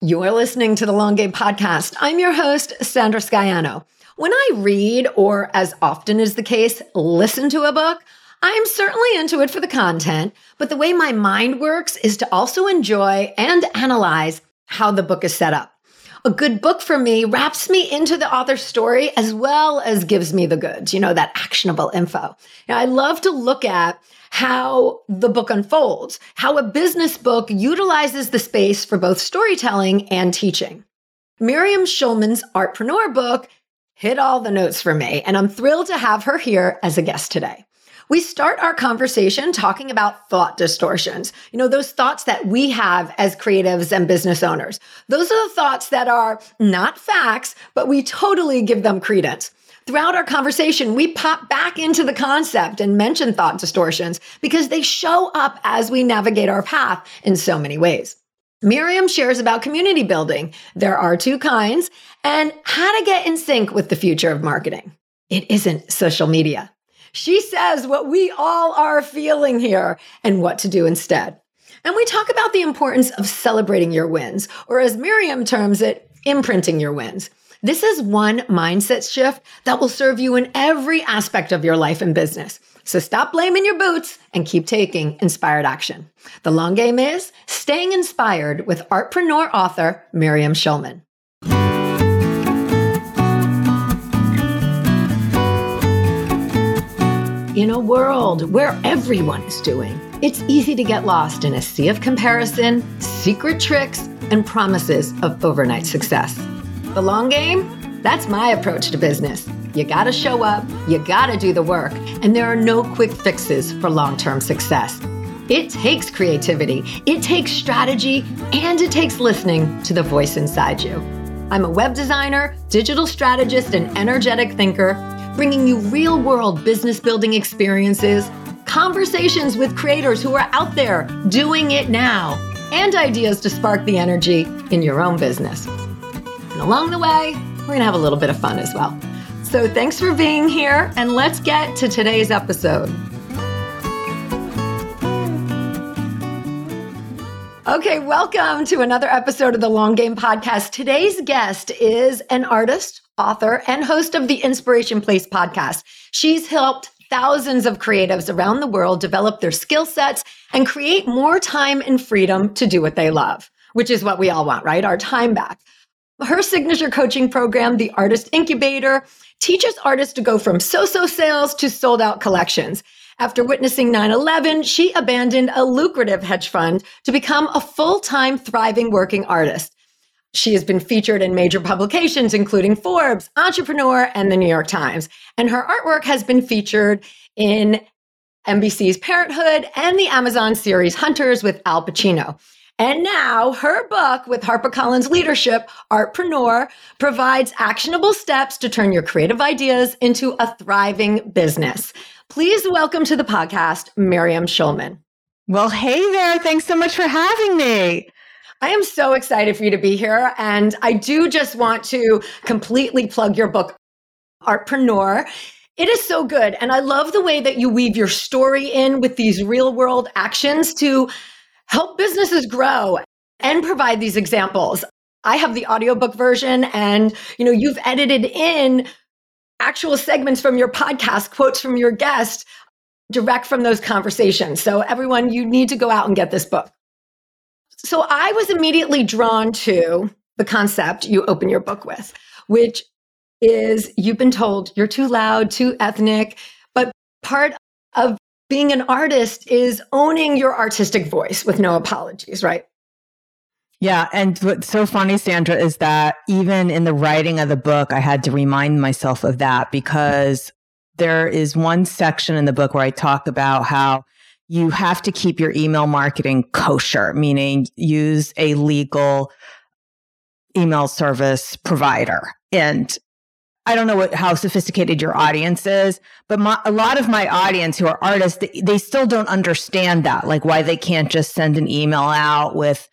You're listening to the Long Game Podcast. I'm your host, Sandra Scaiano. When I read, or as often is the case, listen to a book, I'm certainly into it for the content, but the way my mind works is to also enjoy and analyze how the book is set up. A good book for me wraps me into the author's story as well as gives me the goods, you know, that actionable info. Now, I love to look at how the book unfolds, how a business book utilizes the space for both storytelling and teaching. Miriam Schulman's Artpreneur book hit all the notes for me, and I'm thrilled to have her here as a guest today. We start our conversation talking about thought distortions. You know, those thoughts that we have as creatives and business owners. Those are the thoughts that are not facts, but we totally give them credence. Throughout our conversation, we pop back into the concept and mention thought distortions because they show up as we navigate our path in so many ways. Miriam shares about community building. There are two kinds, and how to get in sync with the future of marketing. It isn't social media. She says what we all are feeling here and what to do instead. And we talk about the importance of celebrating your wins, or as Miriam terms it, imprinting your wins. This is one mindset shift that will serve you in every aspect of your life and business. So stop blaming your boots and keep taking inspired action. The long game is staying inspired with Artpreneur author Miriam Schulman. In a world where everyone is doing, it's easy to get lost in a sea of comparison, secret tricks, and promises of overnight success. The long game? That's my approach to business. You gotta show up, you gotta do the work, and there are no quick fixes for long-term success. It takes creativity, it takes strategy, and it takes listening to the voice inside you. I'm a web designer, digital strategist, and energetic thinker, bringing you real-world business-building experiences, conversations with creators who are out there doing it now, and ideas to spark the energy in your own business. And along the way, we're going to have a little bit of fun as well. So thanks for being here, and let's get to today's episode. Okay, welcome to another episode of the Long Game Podcast. Today's guest is an artist, author, and host of the Inspiration Place Podcast. She's helped thousands of creatives around the world develop their skill sets and create more time and freedom to do what they love, which is what we all want, right? Our time back. Her signature coaching program, The Artist Incubator, teaches artists to go from so-so sales to sold-out collections. After witnessing 9/11, she abandoned a lucrative hedge fund to become a full-time, thriving working artist. She has been featured in major publications, including Forbes, Entrepreneur, and the New York Times. And her artwork has been featured in NBC's Parenthood and the Amazon series Hunters with Al Pacino. And now her book with HarperCollins Leadership, Artpreneur, provides actionable steps to turn your creative ideas into a thriving business. Please welcome to the podcast, Miriam Schulman. Well, hey there. Thanks so much for having me. I am so excited for you to be here. And I do just want to completely plug your book, Artpreneur. It is so good. And I love the way that you weave your story in with these real world actions to help businesses grow and provide these examples. I have the audiobook version, and you know, you've edited in actual segments from your podcast, quotes from your guest, direct from those conversations. So everyone, you need to go out and get this book. So I was immediately drawn to the concept you open your book with, which is you've been told you're too loud, too ethnic, but part of being an artist is owning your artistic voice with no apologies, right? Yeah. And what's so funny, Sandra, is that even in the writing of the book, I had to remind myself of that, because there is one section in the book where I talk about how you have to keep your email marketing kosher, meaning use a legal email service provider. And I don't know how sophisticated your audience is, but a lot of my audience who are artists, they still don't understand that, like why they can't just send an email out with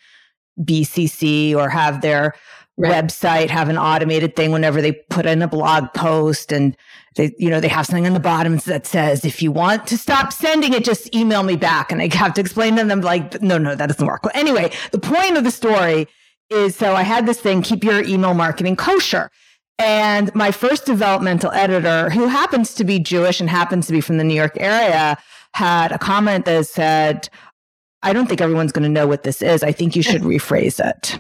BCC or have their website have an automated thing whenever they put in a blog post, and they have something on the bottom that says, if you want to stop sending it, just email me back. And I have to explain to them, like, no, that doesn't work. Well, anyway, the point of the story is, so I had this thing, keep your email marketing kosher. And my first developmental editor, who happens to be Jewish and happens to be from the New York area, had a comment that said, I don't think everyone's going to know what this is. I think you should rephrase it.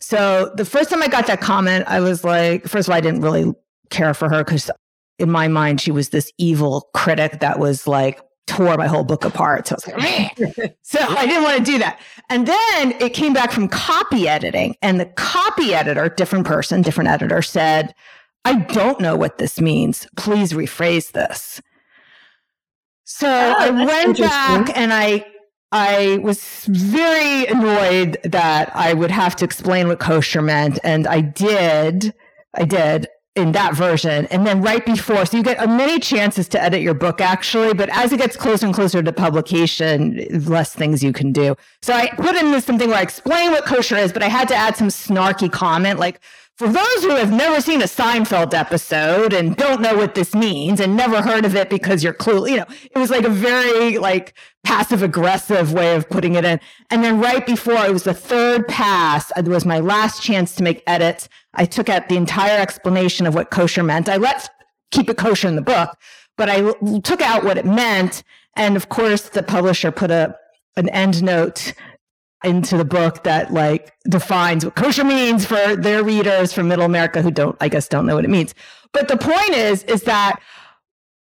So the first time I got that comment, I was like, first of all, I didn't really care for her because in my mind, she was this evil critic that was like, tore my whole book apart. So I was like, meh. So I didn't want to do that. And then it came back from copy editing, and the copy editor, different person, different editor, said, I don't know what this means. Please rephrase this. So I went back and I was very annoyed that I would have to explain what kosher meant. And I did. In that version. And then right before, so you get many chances to edit your book actually, but as it gets closer and closer to publication, less things you can do. So I put in something where I explain what kosher is, but I had to add some snarky comment, like, for those who have never seen a Seinfeld episode and don't know what this means and never heard of it because you're clueless, you know, it was like a very like passive aggressive way of putting it in. And then right before, it was the third pass, it was my last chance to make edits. I took out the entire explanation of what kosher meant. I let keep it kosher in the book, but I took out what it meant. And of course, the publisher put an end note into the book that like defines what kosher means for their readers from middle America who don't know what it means. But the point is that,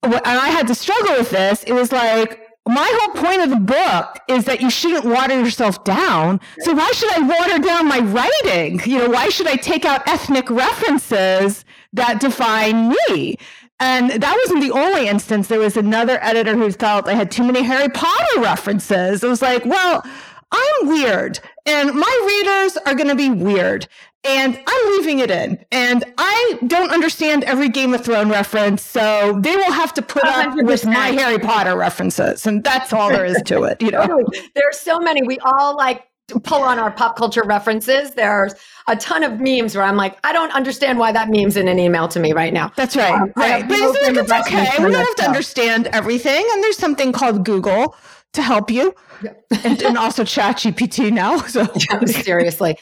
and I had to struggle with this. It was like, my whole point of the book is that you shouldn't water yourself down. So why should I water down my writing? You know, why should I take out ethnic references that define me? And that wasn't the only instance. There was another editor who felt I had too many Harry Potter references. It was like, well, I'm weird and my readers are going to be weird and I'm leaving it in. And I don't understand every Game of Thrones reference, so they will have to put 100%. Up with my Harry Potter references. And that's all there is to it. You know, there's so many. We all like pull on our pop culture references. There's a ton of memes where I'm like, I don't understand why that meme's in an email to me right now. That's right. Right. But it's like, it's okay. We don't have to understand everything. And there's something called Google to help you. Yep. and also ChatGPT now. So yeah, seriously.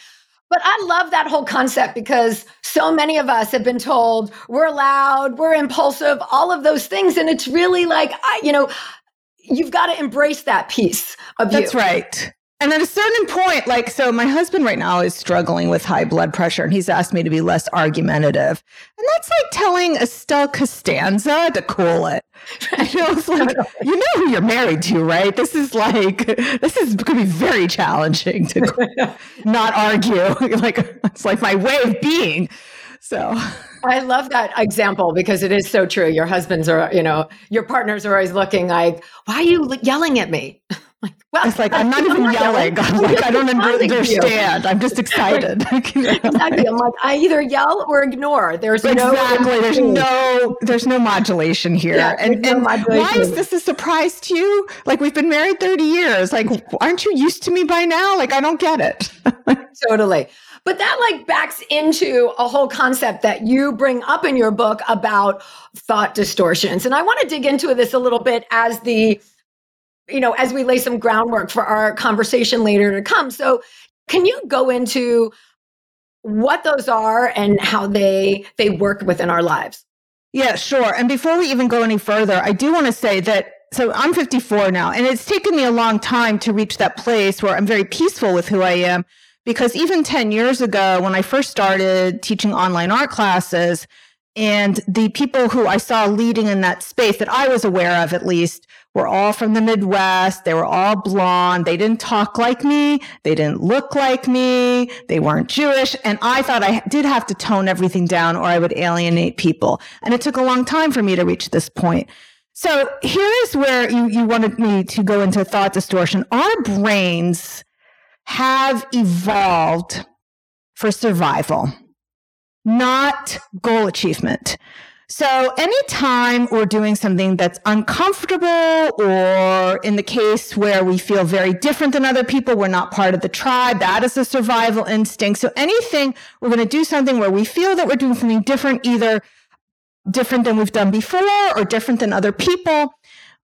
But I love that whole concept because so many of us have been told we're loud, we're impulsive, all of those things. And it's really like, you've got to embrace that piece of you. That's right. And at a certain point, like, so my husband right now is struggling with high blood pressure and he's asked me to be less argumentative. And that's like telling Estelle Costanza to cool it. Right. You know, it's like, you know who you're married to, right? This is going to be very challenging to not argue. Like, it's like my way of being. So I love that example because it is so true. Your husbands are, you know, your partners are always looking like, why are you yelling at me? Like, well, it's like, I'm not even yelling. I'm like, I don't understand. I'm just excited. Exactly. I'm like, I either yell or ignore. There's no modulation here. Yeah, and modulation. Why is this a surprise to you? Like, we've been married 30 years. Like, aren't you used to me by now? Like, I don't get it. Totally. But that like backs into a whole concept that you bring up in your book about thought distortions. And I want to dig into this a little bit as we lay some groundwork for our conversation later to come. So can you go into what those are and how they work within our lives? Yeah, sure. And before we even go any further, I do want to say that, so I'm 54 now, and it's taken me a long time to reach that place where I'm very peaceful with who I am, because even 10 years ago, when I first started teaching online art classes, and the people who I saw leading in that space that I was aware of, at least, were all from the Midwest. They were all blonde. They didn't talk like me. They didn't look like me. They weren't Jewish. And I thought I did have to tone everything down or I would alienate people. And it took a long time for me to reach this point. So here is where you wanted me to go into thought distortion. Our brains have evolved for survival, not goal achievement. So anytime we're doing something that's uncomfortable, or in the case where we feel very different than other people, we're not part of the tribe, that is a survival instinct. So anything, we're going to do something where we feel that we're doing something different, either different than we've done before or different than other people.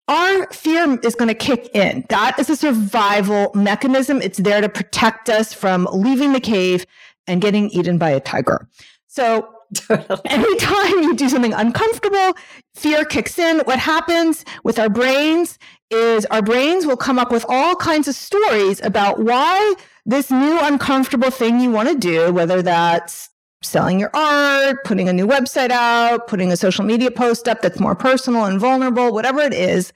our fear is going to kick in. That is a survival mechanism. It's there to protect us from leaving the cave and getting eaten by a tiger. So anytime you do something uncomfortable, fear kicks in. What happens with our brains is our brains will come up with all kinds of stories about why this new uncomfortable thing you want to do, whether that's selling your art, putting a new website out, putting a social media post up that's more personal and vulnerable, whatever it is,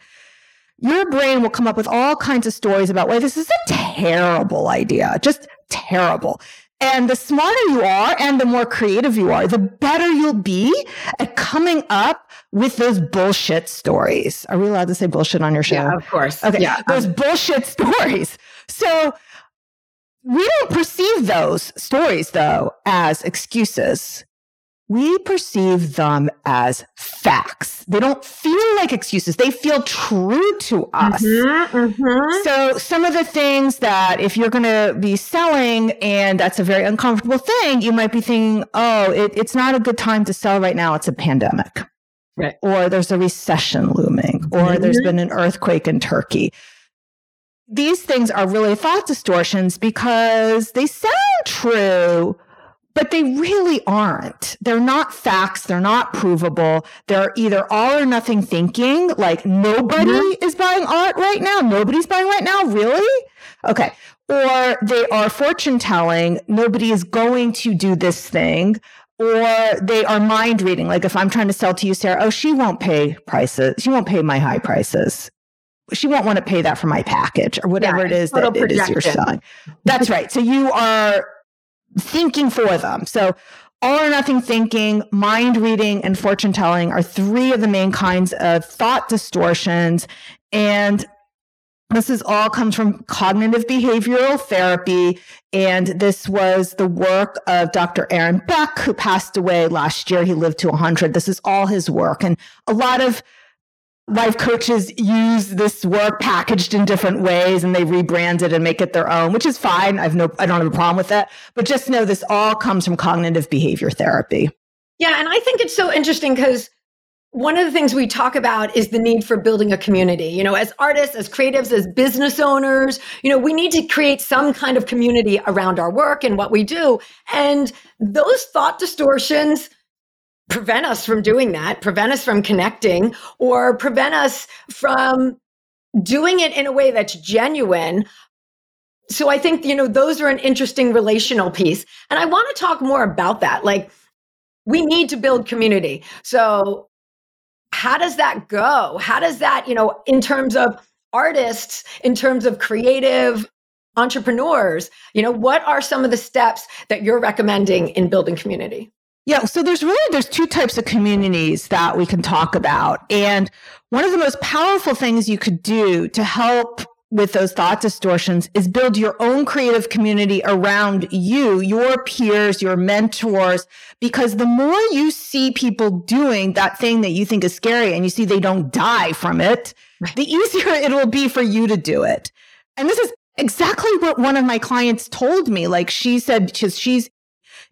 your brain will come up with all kinds of stories about why this is a terrible idea, just terrible. And the smarter you are and the more creative you are, the better you'll be at coming up with those bullshit stories. Are we allowed to say bullshit on your show? Yeah, of course. Okay. Yeah. Those bullshit stories. So we don't perceive those stories, though, as excuses. We perceive them as facts. They don't feel like excuses. They feel true to us. Mm-hmm, mm-hmm. So some of the things that if you're going to be selling and that's a very uncomfortable thing, you might be thinking, oh, it's not a good time to sell right now. It's a pandemic. Right. Or there's a recession looming. Or mm-hmm. there's been an earthquake in Turkey. These things are really thought distortions because they sound true, but they really aren't. They're not facts. They're not provable. They're either all or nothing thinking, like nobody is buying art right now. Nobody's buying right now. Really? Okay. Or they are fortune telling. Nobody is going to do this thing. Or they are mind reading. Like if I'm trying to sell to you, Sarah, oh, she won't pay prices. She won't pay my high prices. She won't want to pay that for my package or whatever it is that it is you're selling. That's right. So you are thinking for them. So all or nothing thinking, mind reading, and fortune telling are three of the main kinds of thought distortions. And this is all comes from cognitive behavioral therapy. And this was the work of Dr. Aaron Beck, who passed away last year. He lived to 100. This is all his work. And a lot of life coaches use this work packaged in different ways and they rebrand it and make it their own, which is fine. I don't have a problem with that, but just know this all comes from cognitive behavior therapy. Yeah. And I think it's so interesting because one of the things we talk about is the need for building a community. You know, as artists, as creatives, as business owners, you know, we need to create some kind of community around our work and what we do. And those thought distortions prevent us from doing that, prevent us from connecting, or prevent us from doing it in a way that's genuine. So I think, you know, those are an interesting relational piece. And I want to talk more about that. Like, we need to build community. So how does that go? How does that, you know, in terms of artists, in terms of creative entrepreneurs, you know, what are some of the steps that you're recommending in building community? Yeah. So there's two types of communities that we can talk about. And one of the most powerful things you could do to help with those thought distortions is build your own creative community around you, your peers, your mentors, because the more you see people doing that thing that you think is scary and you see they don't die from it, the easier it will be for you to do it. And this is exactly what one of my clients told me. Like she said, because she's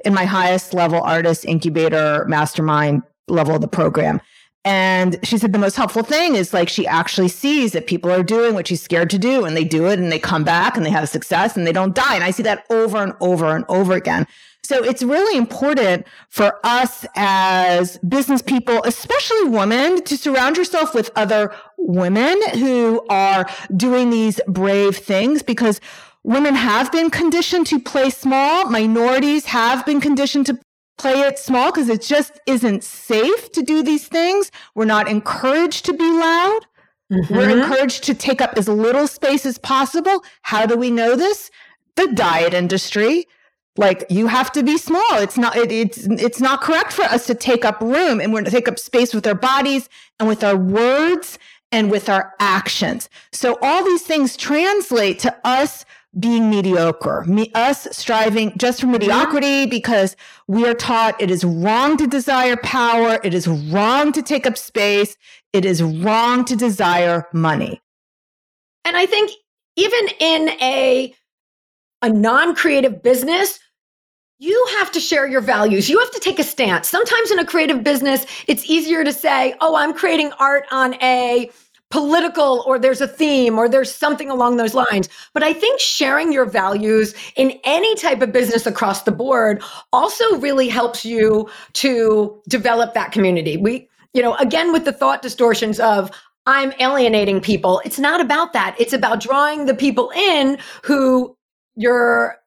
in my highest level artist incubator mastermind level of the program. And she said the most helpful thing is like she actually sees that people are doing what she's scared to do and they do it and they come back and they have success and they don't die. And I see that over and over and over again. So it's really important for us as business people, especially women, to surround yourself with other women who are doing these brave things because women have been conditioned to play small. Minorities have been conditioned to play it small because it just isn't safe to do these things. We're not encouraged to be loud. Mm-hmm. We're encouraged to take up as little space as possible. How do we know this? The diet industry. Like you have to be small. It's not correct for us to take up room and we're going to take up space with our bodies and with our words and with our actions. So all these things translate to us being mediocre, us striving just for mediocrity because we are taught it is wrong to desire power. It is wrong to take up space. It is wrong to desire money. And I think even in a non-creative business, you have to share your values. You have to take a stance. Sometimes in a creative business, it's easier to say, oh, I'm creating art on a political, or there's a theme, or there's something along those lines. But I think sharing your values in any type of business across the board also really helps you to develop that community. We, you know, again, with the thought distortions of, I'm alienating people. It's not about that. It's about drawing the people in who you're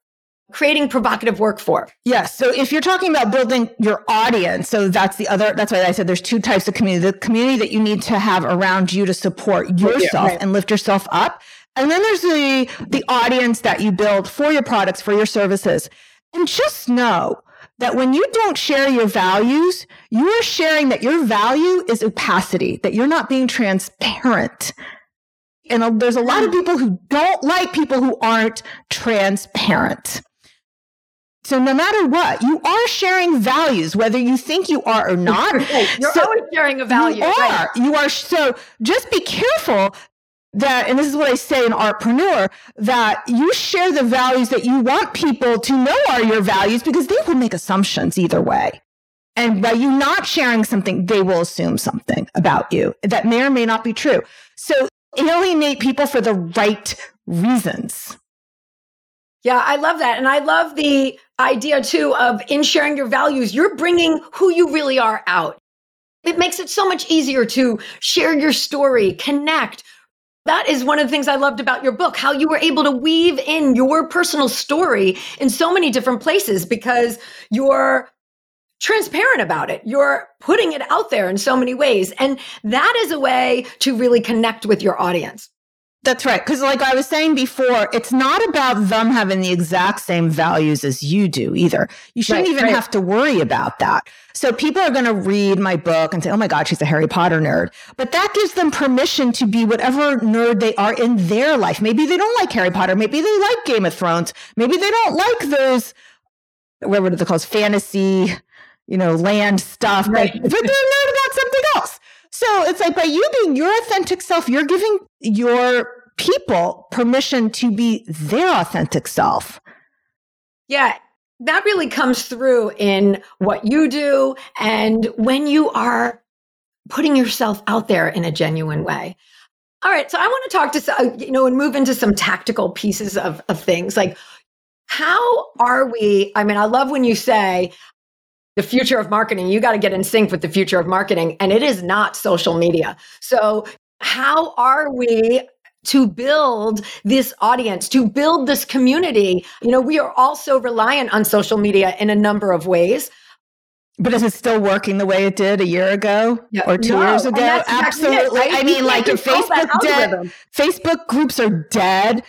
creating provocative work for. Yes. So if you're talking about building your audience, so that's the other, that's why I said there's two types of community, the community that you need to have around you to support yourself and lift yourself up. And then there's the audience that you build for your products, for your services. And just know that when you don't share your values, you are sharing that your value is opacity, that you're not being transparent. And there's a lot of people who don't like people who aren't transparent. So no matter what, you are sharing values, whether you think you are or not. You're always sharing a value. You are. Right? You are. So just be careful that, and this is what I say in Artpreneur, that you share the values that you want people to know are your values, because they will make assumptions either way. And by you not sharing something, they will assume something about you that may or may not be true. So alienate people for the right reasons. Yeah, I love that. And I love the idea too of, in sharing your values, you're bringing who you really are out. It makes it so much easier to share your story, connect. That is one of the things I loved about your book, how you were able to weave in your personal story in so many different places, because you're transparent about it. You're putting it out there in so many ways. And that is a way to really connect with your audience. That's right. Because like I was saying before, it's not about them having the exact same values as you do either. You shouldn't even have to worry about that. So people are going to read my book and say, oh my God, she's a Harry Potter nerd. But that gives them permission to be whatever nerd they are in their life. Maybe they don't like Harry Potter. Maybe they like Game of Thrones. Maybe they don't like those, what are they called? Fantasy, land stuff. Right. But they're nerd about something else. So it's like, by you being your authentic self, you're giving your people permission to be their authentic self. Yeah, that really comes through in what you do and when you are putting yourself out there in a genuine way. All right, so I want to talk to, and move into some tactical pieces of things. Like, how are we, I love when you say, the future of marketing, you got to get in sync with the future of marketing, and it is not social media. So how are we to build this audience, to build this community? We are also reliant on social media in a number of ways. But is it still working the way it did a year ago or 2 years ago? Absolutely. Right? If Facebook dead, Facebook groups are dead.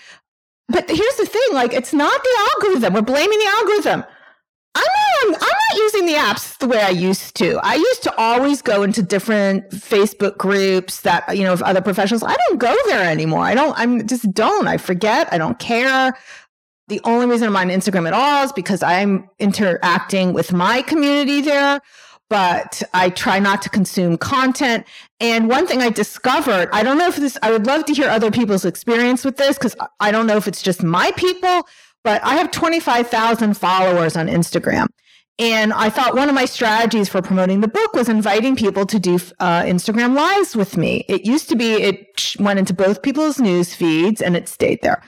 But here's the thing, it's not the algorithm. We're blaming the algorithm. I'm not using the apps the way I used to. I used to always go into different Facebook groups that, of other professionals. I don't go there anymore. I forget. I don't care. The only reason I'm on Instagram at all is because I'm interacting with my community there, but I try not to consume content. And one thing I discovered, I don't know if I would love to hear other people's experience with this, because I don't know if it's just my people, but I have 25,000 followers on Instagram. And I thought one of my strategies for promoting the book was inviting people to do Instagram Lives with me. It used to be it went into both people's news feeds and it stayed there.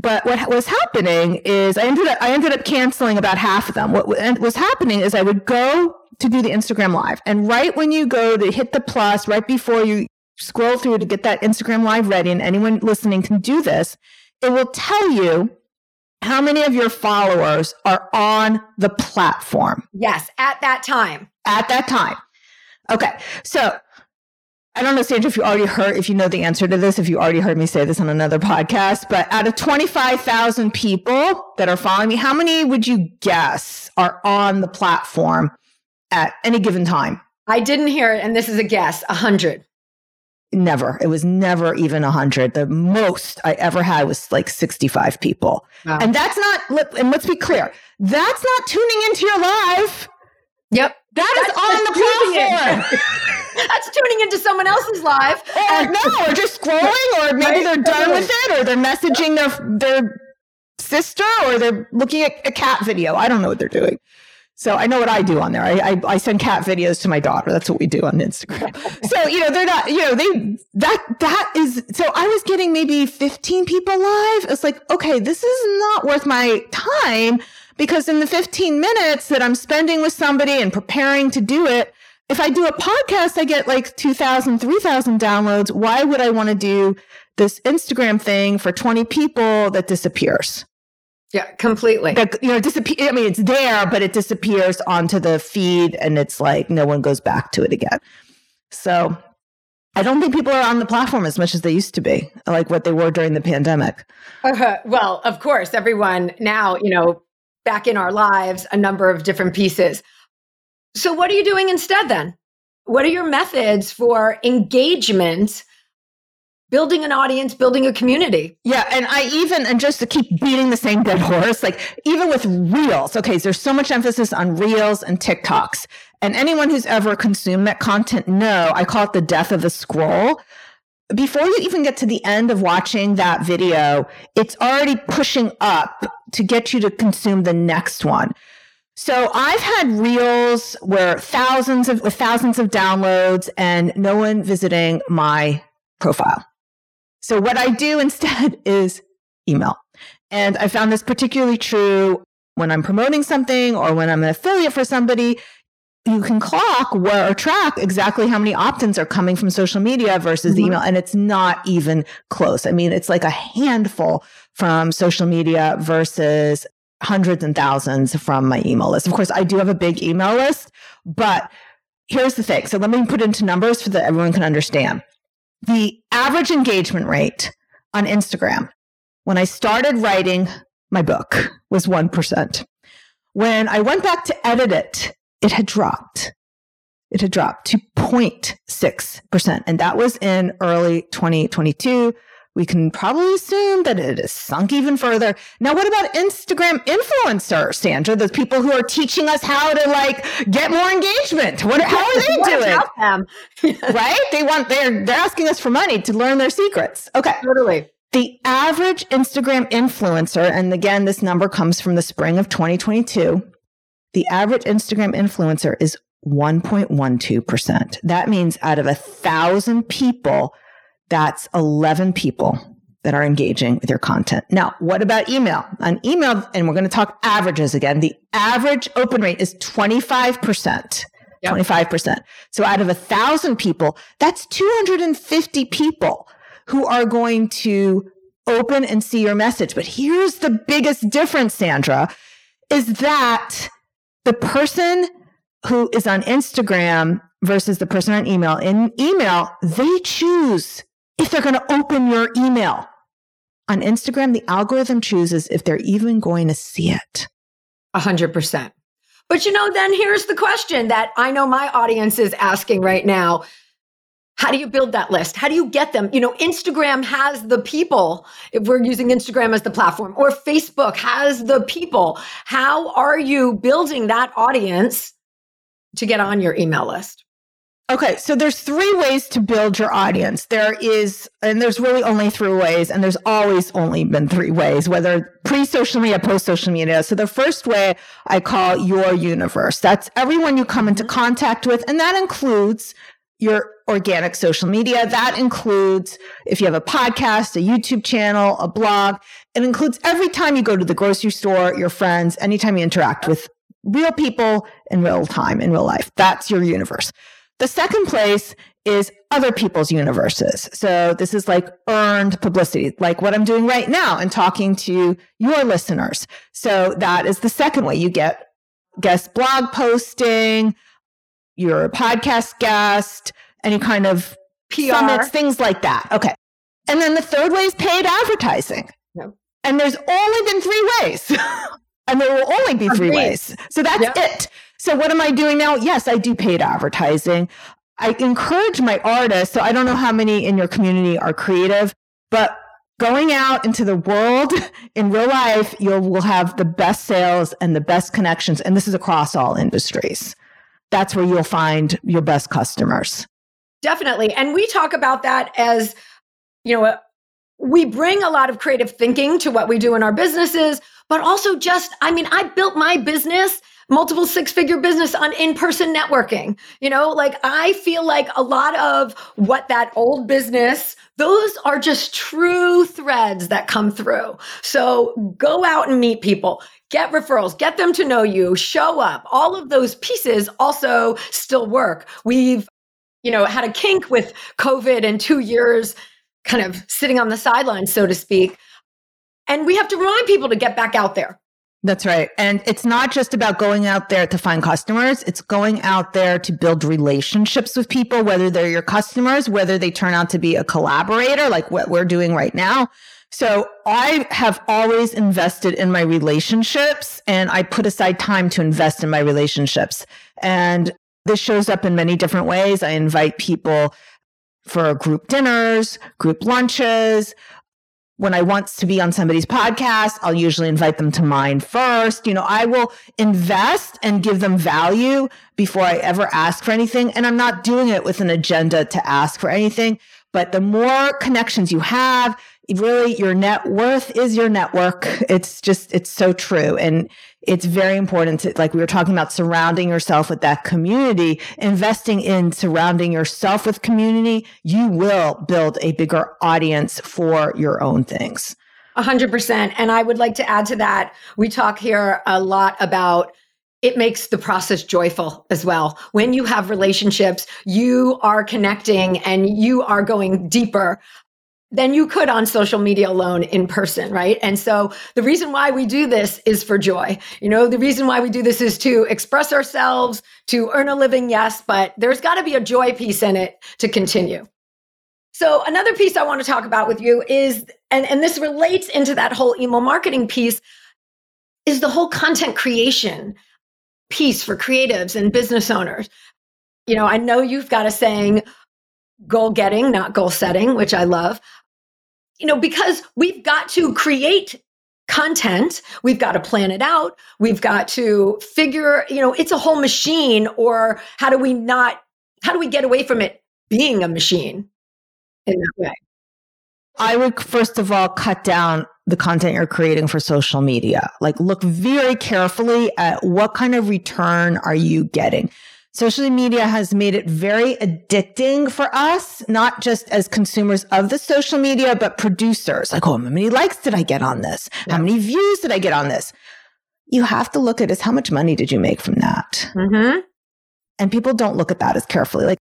But what was happening is I ended up canceling about half of them. What was happening is I would go to do the Instagram Live. And right when you go to hit the plus, right before you scroll through to get that Instagram Live ready, and anyone listening can do this, it will tell you how many of your followers are on the platform. Yes, at that time. At that time. Okay, so I don't know, Sandra, if you know the answer to this, if you already heard me say this on another podcast, but out of 25,000 people that are following me, how many would you guess are on the platform at any given time? I didn't hear it, and this is a guess, 100. Never. It was never even 100. The most I ever had was 65 people. Wow. And that's not, and let's be clear, that's not tuning into your live. Yep. That's on the platform. That's tuning into someone else's live. Or just scrolling, or maybe they're done with it, or they're messaging their sister, or they're looking at a cat video. I don't know what they're doing. So I know what I do on there. I send cat videos to my daughter. That's what we do on Instagram. So, they're not, so I was getting maybe 15 people live. It's like, okay, this is not worth my time, because in the 15 minutes that I'm spending with somebody and preparing to do it, if I do a podcast, I get like 2,000, 3,000 downloads. Why would I want to do this Instagram thing for 20 people that disappears? Yeah, completely. That, disappear. I mean, it's there, but it disappears onto the feed, and it's like no one goes back to it again. So I don't think people are on the platform as much as they used to be, like what they were during the pandemic. Well, of course, everyone now, back in our lives, a number of different pieces. So what are you doing instead then? What are your methods for engagement, building an audience, building a community? Yeah. And just to keep beating the same dead horse, like even with Reels, okay, there's so much emphasis on Reels and TikToks. And anyone who's ever consumed that content know I call it the death of the scroll. Before you even get to the end of watching that video, it's already pushing up to get you to consume the next one. So I've had Reels where thousands of downloads and no one visiting my profile. So what I do instead is email. And I found this particularly true when I'm promoting something or when I'm an affiliate for somebody. You can track exactly how many opt-ins are coming from social media versus the email. And it's not even close. I mean, it's like a handful from social media versus hundreds and thousands from my email list. Of course, I do have a big email list, but here's the thing. So let me put into numbers so that everyone can understand. The average engagement rate on Instagram, when I started writing my book, was 1%. When I went back to edit it, it had dropped to 0.6%. And that was in early 2022. We can probably assume that it has sunk even further. Now, what about Instagram influencers, Sandra? Those people who are teaching us how to get more engagement. How are they doing? Right? They're asking us for money to learn their secrets. Okay. Totally. The average Instagram influencer, and again, this number comes from the spring of 2022. The average Instagram influencer is 1.12%. That means out of 1,000 people, that's 11 people that are engaging with your content. Now, what about email? On email, and we're going to talk averages again, the average open rate is 25%. Yep. 25%. So out of 1,000 people, that's 250 people who are going to open and see your message. But here's the biggest difference, Sandra, is that the person who is on Instagram versus the person on email, in email, they choose if they're going to open your email. On Instagram, the algorithm chooses if they're even going to see it. 100%. But then here's the question that I know my audience is asking right now. How do you build that list? How do you get them? Instagram has the people, if we're using Instagram as the platform, or Facebook has the people. How are you building that audience to get on your email list? Okay, so there's three ways to build your audience. There's really only three ways, and there's always only been three ways, whether pre-social media, post-social media. So the first way I call your universe. That's everyone you come into contact with, and that includes your organic social media. That includes if you have a podcast, a YouTube channel, a blog. It includes every time you go to the grocery store, your friends, anytime you interact with real people in real time, in real life. That's your universe. The second place is other people's universes. So this is like earned publicity, like what I'm doing right now and talking to your listeners. So that is the second way. You get guest blog posting, your podcast guest, any kind of PR, summits, things like that. Okay. And then the third way is paid advertising. Yep. And there's only been three ways. And there will only be three ways. So that's it. So what am I doing now? Yes, I do paid advertising. I encourage my artists. So I don't know how many in your community are creative, but going out into the world in real life, you will have the best sales and the best connections. And this is across all industries. That's where you'll find your best customers. Definitely. And we talk about that as, we bring a lot of creative thinking to what we do in our businesses, but also I built my business multiple six-figure business on in-person networking. You know, like I feel like a lot of what that old business, those are just true threads that come through. So go out and meet people, get referrals, get them to know you, show up. All of those pieces also still work. We've, you know, had a kink with COVID and 2 years kind of sitting on the sidelines, so to speak. And we have to remind people to get back out there. That's right. And it's not just about going out there to find customers. It's going out there to build relationships with people, whether they're your customers, whether they turn out to be a collaborator, like what we're doing right now. So I have always invested in my relationships, and I put aside time to invest in my relationships. And this shows up in many different ways. I invite people for group dinners, group lunches. When I want to be on somebody's podcast, I'll usually invite them to mine first. You know, I will invest and give them value before I ever ask for anything. And I'm not doing it with an agenda to ask for anything. But the more connections you have, really your net worth is your network. It's just, it's so true. And it's very important to, like we were talking about, surrounding yourself with that community, investing in surrounding yourself with community. You will build a bigger audience for your own things. 100%. And I would like to add to that, we talk here a lot about it makes the process joyful as well. When you have relationships, you are connecting and you are going deeper than you could on social media alone in person, right? And so the reason why we do this is for joy. You know, the reason why we do this is to express ourselves, to earn a living, yes, but there's got to be a joy piece in it to continue. So another piece I want to talk about with you is, and this relates into that whole email marketing piece, is the whole content creation piece for creatives and business owners. You know, I know you've got a saying, goal getting, not goal setting, which I love, you know, because we've got to create content. We've got to plan it out. We've got to figure, you know, it's a whole machine, or how do we get away from it being a machine in that way? I would, first of all, cut down the content you're creating for social media. Like look very carefully at what kind of return are you getting? Social media has made it very addicting for us, not just as consumers of the social media, but producers. Like, oh, how many likes did I get on this? Yeah. How many views did I get on this? You have to look at is how much money did you make from that? Mm-hmm. And people don't look at that as carefully. Like,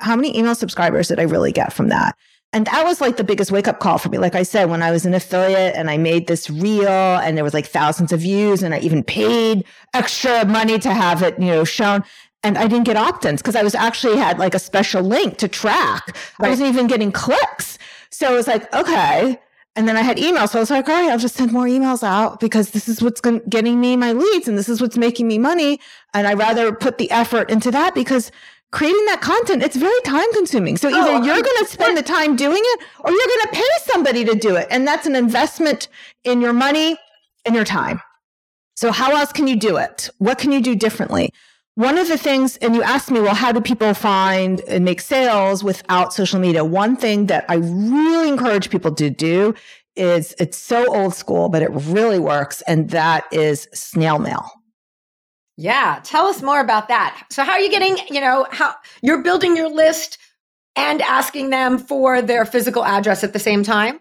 how many email subscribers did I really get from that? And that was like the biggest wake up call for me. Like I said, when I was an affiliate and I made this reel and there was like thousands of views and I even paid extra money to have it, you know, shown. And I didn't get opt-ins because I was actually had like a special link to track. Right. I wasn't even getting clicks. So it was like, okay. And then I had emails. So I was like, all right, I'll just send more emails out because this is what's getting me my leads and this is what's making me money. And I rather put the effort into that because creating that content, it's very time consuming. So either you're going to spend the time doing it or you're going to pay somebody to do it. And that's an investment in your money and your time. So how else can you do it? What can you do differently? One of the things, and you asked me, well, how do people find and make sales without social media? One thing that I really encourage people to do is, it's so old school, but it really works. And that is snail mail. Yeah. Tell us more about that. So how are you getting, you know, how you're building your list and asking them for their physical address at the same time?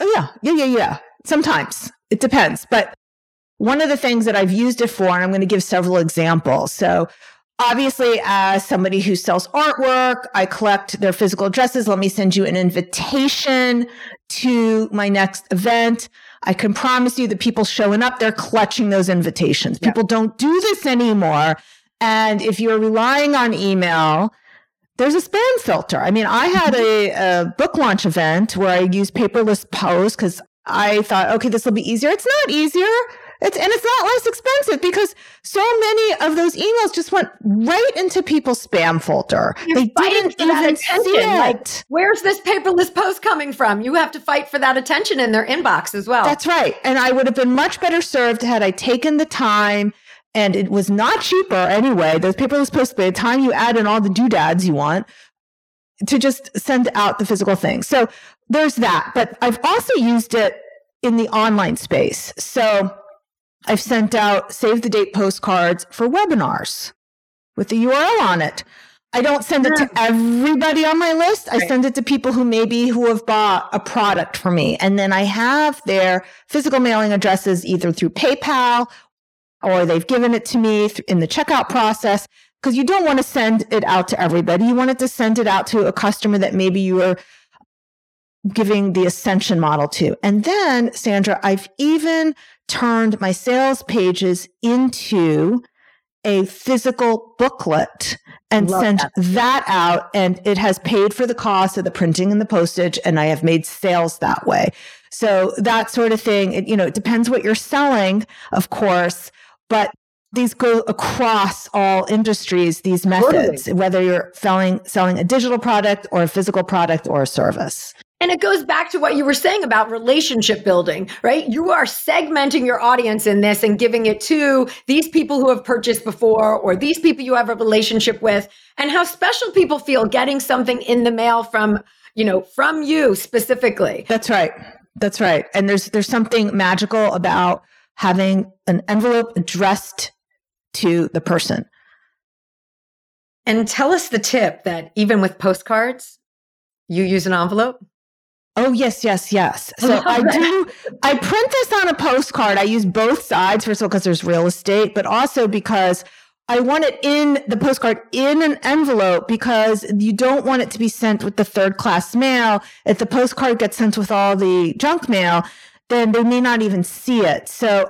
Oh, yeah. Sometimes it depends, but one of the things that I've used it for, and I'm going to give several examples. So obviously, as somebody who sells artwork, I collect their physical addresses. Let me send you an invitation to my next event. I can promise you the people showing up, they're clutching those invitations. Yep. People don't do this anymore. And if you're relying on email, there's a spam filter. I mean, I had a book launch event where I used paperless posts because I thought, okay, this will be easier. It's not easier. It's not less expensive because so many of those emails just went right into people's spam folder. They didn't even see it. Like, where's this paperless post coming from? You have to fight for that attention in their inbox as well. That's right. And I would have been much better served had I taken the time, and it was not cheaper anyway. Those paperless posts, by the time you add in all the doodads you want, to just send out the physical thing. So there's that. But I've also used it in the online space. So I've sent out save the date postcards for webinars with the URL on it. I don't send it to everybody on my list. I send it to people who have bought a product for me. And then I have their physical mailing addresses either through PayPal or they've given it to me in the checkout process. Because you don't want to send it out to everybody. You wanted to send it out to a customer that maybe you were giving the Ascension model to. And then, Sandra, I've even turned my sales pages into a physical booklet and sent that out, and it has paid for the cost of the printing and the postage, and I have made sales that way. So that sort of thing, it depends what you're selling, of course, but these go across all industries, these methods, whether you're selling a digital product or a physical product or a service. And it goes back to what you were saying about relationship building, right? You are segmenting your audience in this and giving it to these people who have purchased before or these people you have a relationship with, and how special people feel getting something in the mail from you specifically. That's right. And there's something magical about having an envelope addressed to the person. And tell us the tip that even with postcards, you use an envelope? Oh, yes. So I print this on a postcard. I use both sides, first of all, because there's real estate, but also because I want it in the postcard in an envelope, because you don't want it to be sent with the third class mail. If the postcard gets sent with all the junk mail, then they may not even see it. So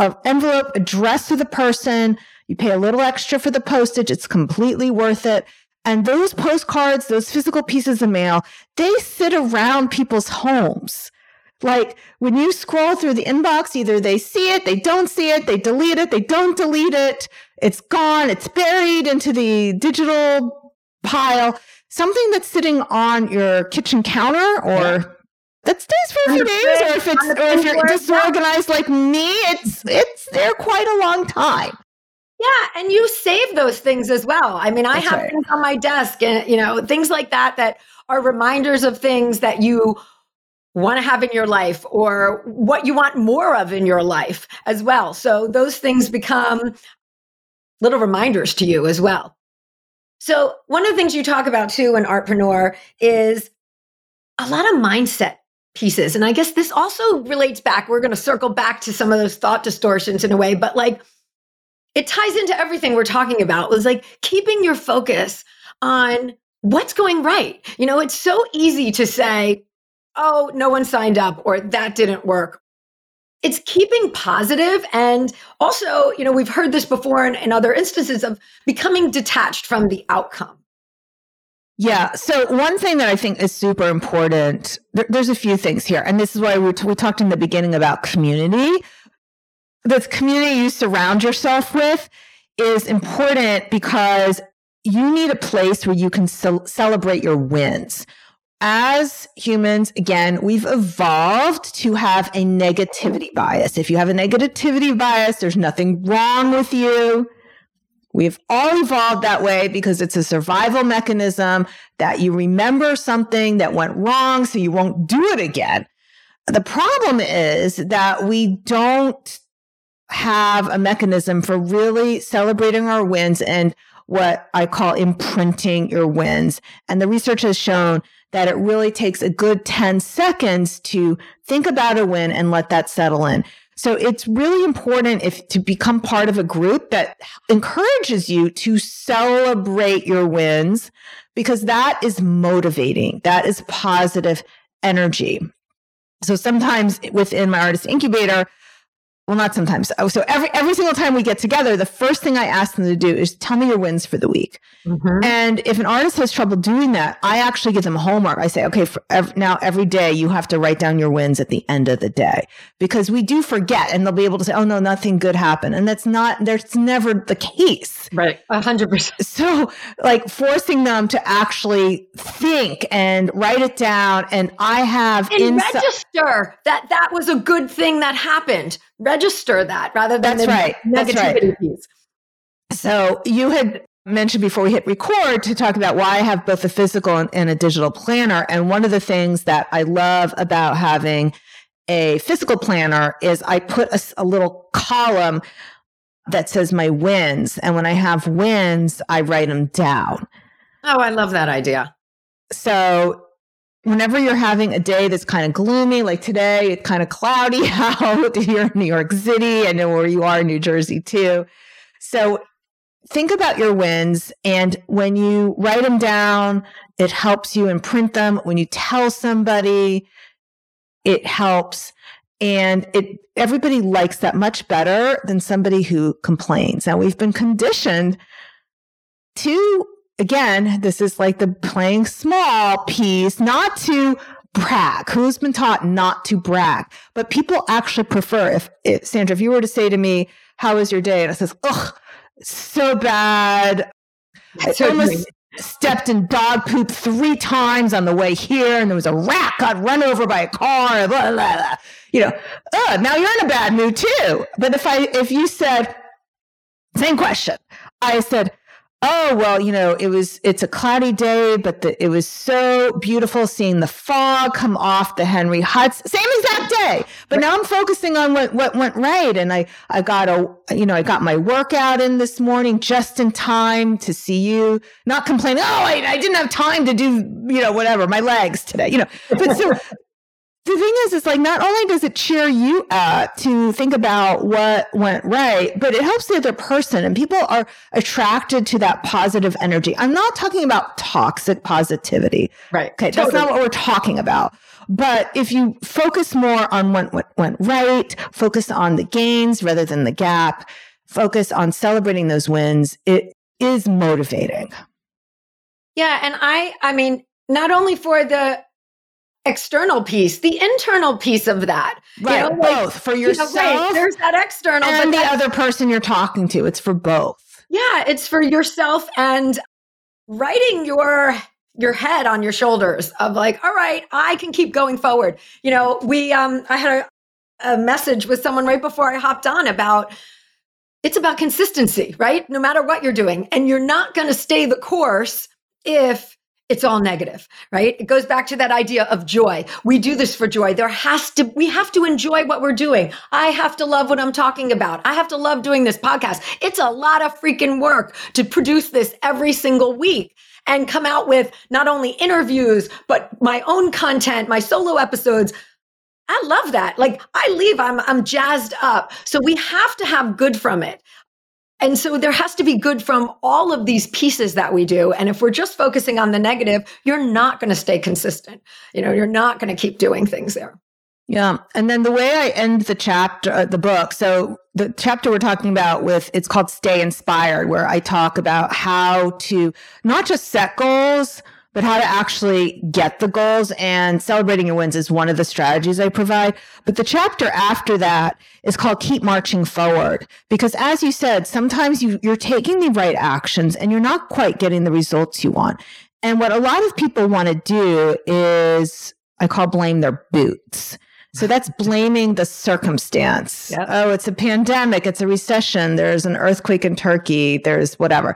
an envelope addressed to the person, you pay a little extra for the postage. It's completely worth it. And those postcards, those physical pieces of mail, they sit around people's homes. Like when you scroll through the inbox, either they see it, they don't see it, they delete it, they don't delete it. It's gone. It's buried into the digital pile. Something that's sitting on your kitchen counter or that stays for a few days, or if you're disorganized like me, it's there quite a long time. Yeah. And you save those things as well. I mean, I have things on my desk and, things like that are reminders of things that you want to have in your life or what you want more of in your life as well. So those things become little reminders to you as well. So one of the things you talk about too in Artpreneur is a lot of mindset pieces. And I guess this also relates back. We're going to circle back to some of those thought distortions in a way, but it ties into everything we're talking about. It was keeping your focus on what's going right. It's so easy to say, oh, no one signed up or that didn't work. It's keeping positive. And also, we've heard this before in other instances of becoming detached from the outcome. Yeah. So one thing that I think is super important, there's a few things here. And this is why we talked in the beginning about community. The community you surround yourself with is important because you need a place where you can celebrate your wins. As humans, again, we've evolved to have a negativity bias. If you have a negativity bias, there's nothing wrong with you. We've all evolved that way because it's a survival mechanism that you remember something that went wrong, so you won't do it again. The problem is that we don't have a mechanism for really celebrating our wins and what I call imprinting your wins. And the research has shown that it really takes a good 10 seconds to think about a win and let that settle in. So it's really important to become part of a group that encourages you to celebrate your wins, because that is motivating. That is positive energy. So sometimes within my Artist Incubator, well, not sometimes. So every single time we get together, the first thing I ask them to do is tell me your wins for the week. Mm-hmm. And if an artist has trouble doing that, I actually give them homework. I say, okay, now every day you have to write down your wins at the end of the day, because we do forget, and they'll be able to say, oh no, nothing good happened. And that's never the case. Right. 100%. So forcing them to actually think and write it down. And I have register that was a good thing that happened. Register that rather than negativity piece. So you had mentioned before we hit record to talk about why I have both a physical and a digital planner. And one of the things that I love about having a physical planner is I put a little column that says my wins. And when I have wins, I write them down. Oh, I love that idea. So whenever you're having a day that's kind of gloomy, like today, it's kind of cloudy out here in New York City. I know where you are in New Jersey too. So think about your wins. And when you write them down, it helps you imprint them. When you tell somebody, it helps. And it everybody likes that much better than somebody who complains. Now, we've been conditioned to, again, this is like the playing small piece, not to brag. Who's been taught not to brag? But people actually prefer, if Sandra, if you were to say to me, how was your day? And I says, ugh, so bad. I almost stepped in dog poop 3 times on the way here, and there was a rat got run over by a car, blah, blah, blah. You know, now you're in a bad mood too. But if you said, same question, I said, oh, well, you know, it's a cloudy day, but it was so beautiful seeing the fog come off the Henry Hutts, same exact day. But now I'm focusing on what went right. And I got my workout in this morning just in time to see you, not complaining. Oh, I didn't have time to do, you know, whatever, my legs today, you know, but so the thing is, it's like, not only does it cheer you up to think about what went right, but it helps the other person, and people are attracted to that positive energy. I'm not talking about toxic positivity. Right. Okay. Totally. That's not what we're talking about. But if you focus more on what went right, focus on the gains rather than the gap, focus on celebrating those wins, it is motivating. Yeah. And I mean, not only for the external piece, the internal piece of that. Right. You know, like, both for yourself. You know, right, there's that external. And but the other person you're talking to. It's for both. Yeah. It's for yourself and writing your head on your shoulders of like, all right, I can keep going forward. You know, I had a message with someone right before I hopped on about, it's about consistency, right? No matter what you're doing. And you're not going to stay the course if it's all negative, right? It goes back to that idea of joy. We do this for joy. We have to enjoy what we're doing. I have to love what I'm talking about. I have to love doing this podcast. It's a lot of freaking work to produce this every single week and come out with not only interviews, but my own content, my solo episodes. I love that. Like I leave, I'm jazzed up. So we have to have good from it. And so there has to be good from all of these pieces that we do. And if we're just focusing on the negative, you're not going to stay consistent. You know, you're not going to keep doing things there. Yeah. And then the way I end the chapter, the book. So the chapter we're talking about it's called Stay Inspired, where I talk about how to not just set goals, but how to actually get the goals, and celebrating your wins is one of the strategies I provide. But the chapter after that is called Keep Marching Forward, because as you said, sometimes you're taking the right actions and you're not quite getting the results you want. And what a lot of people want to do is I call blame their boots. So that's blaming the circumstance. Yep. Oh, it's a pandemic. It's a recession. There's an earthquake in Turkey. There's whatever.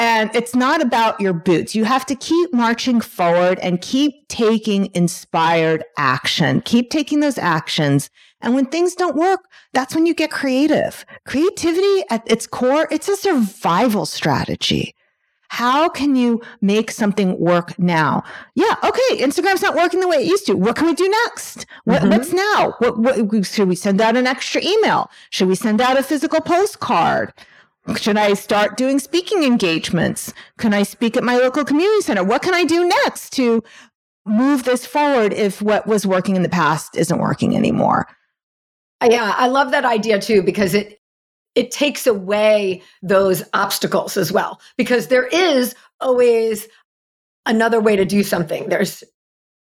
And it's not about your boots. You have to keep marching forward and keep taking inspired action. Keep taking those actions. And when things don't work, that's when you get creative. Creativity at its core, it's a survival strategy. How can you make something work now? Yeah. Okay. Instagram's not working the way it used to. What can we do next? What's now? What should we send out an extra email? Should we send out a physical postcard? Should I start doing speaking engagements? Can I speak at my local community center? What can I do next to move this forward if what was working in the past isn't working anymore? Yeah, I love that idea too, because it takes away those obstacles as well, because there is always another way to do something. There's,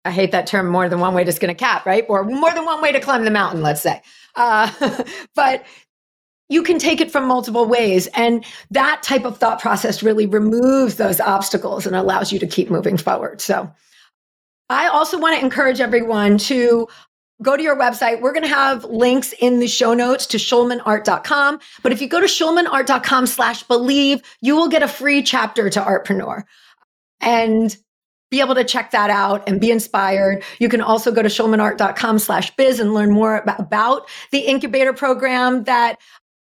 I hate that term, more than one way to skin a cat, right? Or more than one way to climb the mountain, let's say. But you can take it from multiple ways. And that type of thought process really removes those obstacles and allows you to keep moving forward. So I also want to encourage everyone to go to your website. We're going to have links in the show notes to shulmanart.com. But if you go to shulmanart.com/believe, you will get a free chapter to Artpreneur. And be able to check that out and be inspired. You can also go to shulmanart.com/biz and learn more about the incubator program that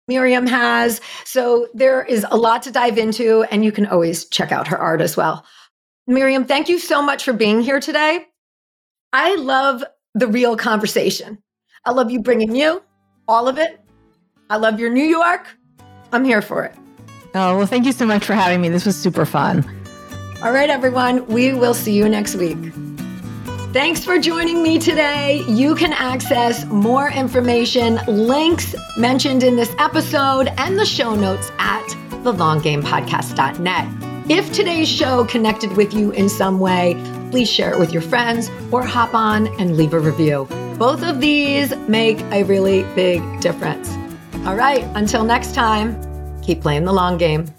Miriam has. So there is a lot to dive into, and you can always check out her art as well. Miriam, thank you so much for being here today. I love the real conversation. I love you bringing you, all of it. I love your New York. I'm here for it. Oh, well, thank you so much for having me. This was super fun. All right, everyone. We will see you next week. Thanks for joining me today. You can access more information, links mentioned in this episode, and the show notes at thelonggamepodcast.net. If today's show connected with you in some way, please share it with your friends or hop on and leave a review. Both of these make a really big difference. All right, until next time, keep playing the long game.